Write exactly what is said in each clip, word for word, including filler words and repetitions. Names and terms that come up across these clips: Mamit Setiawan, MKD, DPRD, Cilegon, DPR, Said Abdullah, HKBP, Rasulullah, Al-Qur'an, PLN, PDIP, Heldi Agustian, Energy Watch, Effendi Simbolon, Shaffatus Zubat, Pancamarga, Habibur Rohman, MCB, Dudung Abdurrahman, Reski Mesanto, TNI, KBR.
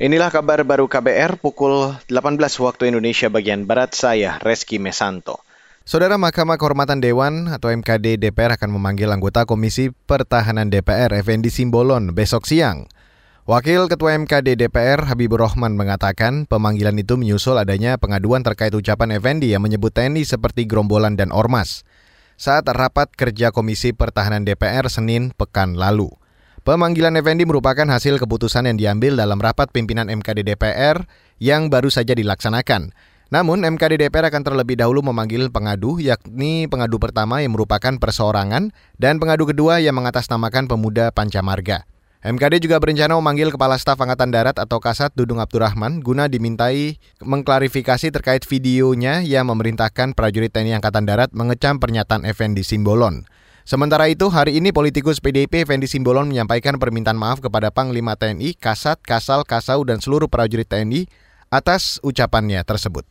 Inilah kabar baru K B R pukul delapan belas waktu Indonesia bagian Barat, saya Reski Mesanto. Saudara, Mahkamah Kehormatan Dewan atau M K D D P R akan memanggil anggota Komisi Pertahanan D P R Effendi Simbolon besok siang. Wakil Ketua M K D D P R Habibur Rohman mengatakan pemanggilan itu menyusul adanya pengaduan terkait ucapan Effendi yang menyebut T N I seperti gerombolan dan ormas saat rapat kerja Komisi Pertahanan D P R Senin pekan lalu. Pemanggilan Effendi merupakan hasil keputusan yang diambil dalam rapat pimpinan M K D D P R yang baru saja dilaksanakan. Namun, M K D D P R akan terlebih dahulu memanggil pengadu, yakni pengadu pertama yang merupakan perseorangan dan pengadu kedua yang mengatasnamakan pemuda Pancamarga. M K D juga berencana memanggil Kepala Staf Angkatan Darat atau Kasat Dudung Abdurrahman guna dimintai mengklarifikasi terkait videonya yang memerintahkan prajurit T N I Angkatan Darat mengecam pernyataan Effendi Simbolon. Sementara itu, hari ini politikus P D I P Effendi Simbolon menyampaikan permintaan maaf kepada Panglima T N I, Kasat, Kasal, Kasau, dan seluruh prajurit T N I atas ucapannya tersebut.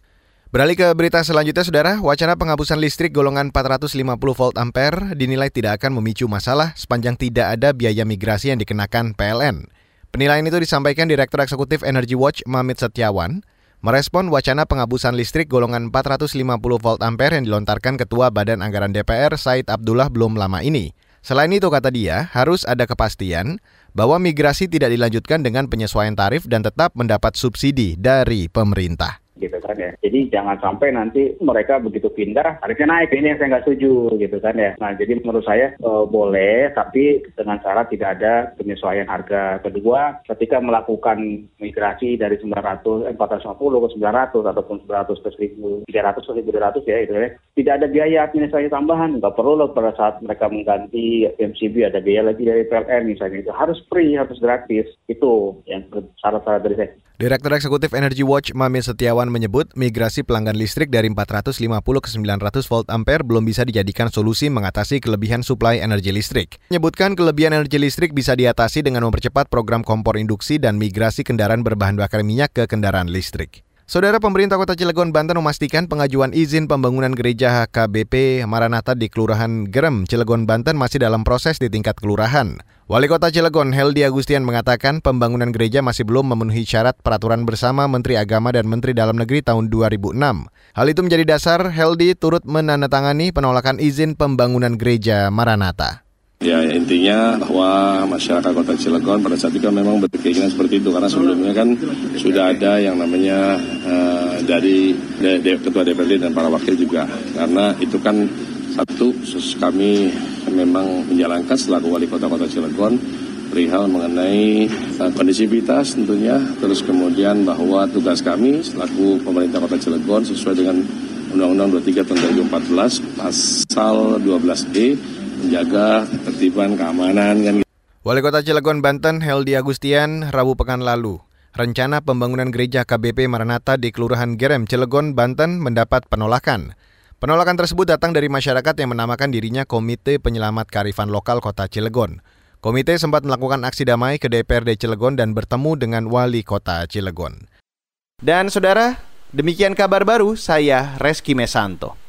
Beralih ke berita selanjutnya, Saudara. Wacana penghapusan listrik golongan empat ratus lima puluh volt ampere dinilai tidak akan memicu masalah sepanjang tidak ada biaya migrasi yang dikenakan P L N. Penilaian itu disampaikan Direktur Eksekutif Energy Watch Mamit Setiawan merespon wacana penghapusan listrik golongan empat ratus lima puluh volt ampere yang dilontarkan Ketua Badan Anggaran D P R Said Abdullah belum lama ini. Selain itu, kata dia, harus ada kepastian bahwa migrasi tidak dilanjutkan dengan penyesuaian tarif dan tetap mendapat subsidi dari pemerintah. Gitu kan ya. Jadi jangan sampai nanti mereka begitu pindah harganya naik, ini yang saya nggak setuju gitu kan ya. Nah, jadi menurut saya e, boleh, tapi dengan syarat tidak ada penyesuaian harga. Kedua, ketika melakukan migrasi dari sembilan ratus, empat ratus lima puluh ke sembilan ratus ataupun sembilan ratus ke seribu tiga ratus ke seribu dua ratus ya itu ya, tidak ada biaya administrasi tambahan. Nggak perlu loh pada saat mereka mengganti M C B ada biaya lagi dari P L N misalnya, itu harus free, harus gratis. Itu yang syarat-syarat dari saya. Direktur Eksekutif Energy Watch Mamit Setiawan menyebut migrasi pelanggan listrik dari empat ratus lima puluh ke sembilan ratus volt ampere belum bisa dijadikan solusi mengatasi kelebihan suplai energi listrik. Menyebutkan kelebihan energi listrik bisa diatasi dengan mempercepat program kompor induksi dan migrasi kendaraan berbahan bakar minyak ke kendaraan listrik. Saudara, pemerintah Kota Cilegon, Banten memastikan pengajuan izin pembangunan gereja H K B P Maranatha di Kelurahan Gerem, Cilegon, Banten masih dalam proses di tingkat kelurahan. Wali Kota Cilegon, Heldi Agustian mengatakan pembangunan gereja masih belum memenuhi syarat peraturan bersama Menteri Agama dan Menteri Dalam Negeri tahun dua ribu enam. Hal itu menjadi dasar Heldi turut menandatangani penolakan izin pembangunan gereja Maranatha. Ya, intinya bahwa masyarakat Kota Cilegon pada saat itu kan memang berkeinginan seperti itu, karena sebelumnya kan sudah ada yang namanya uh, dari de- de- Ketua D P R D dan para wakil juga, karena itu kan satu kami memang menjalankan selaku wali kota-kota Cilegon perihal mengenai uh, kondisivitas tentunya, terus kemudian bahwa tugas kami selaku pemerintah Kota Cilegon sesuai dengan Undang-Undang dua puluh tiga tahun dua ribu empat belas pasal dua belas E menjaga ketertiban keamanan kan. Wali Kota Cilegon, Banten, Heldi Agustian, Rabu pekan lalu. Rencana pembangunan gereja K B P Maranatha di Kelurahan Gerem, Cilegon, Banten mendapat penolakan. Penolakan tersebut datang dari masyarakat yang menamakan dirinya Komite Penyelamat Kearifan Lokal Kota Cilegon. Komite sempat melakukan aksi damai ke D P R D Cilegon dan bertemu dengan Wali Kota Cilegon. Dan Saudara, demikian kabar baru, saya Reski Mesanto.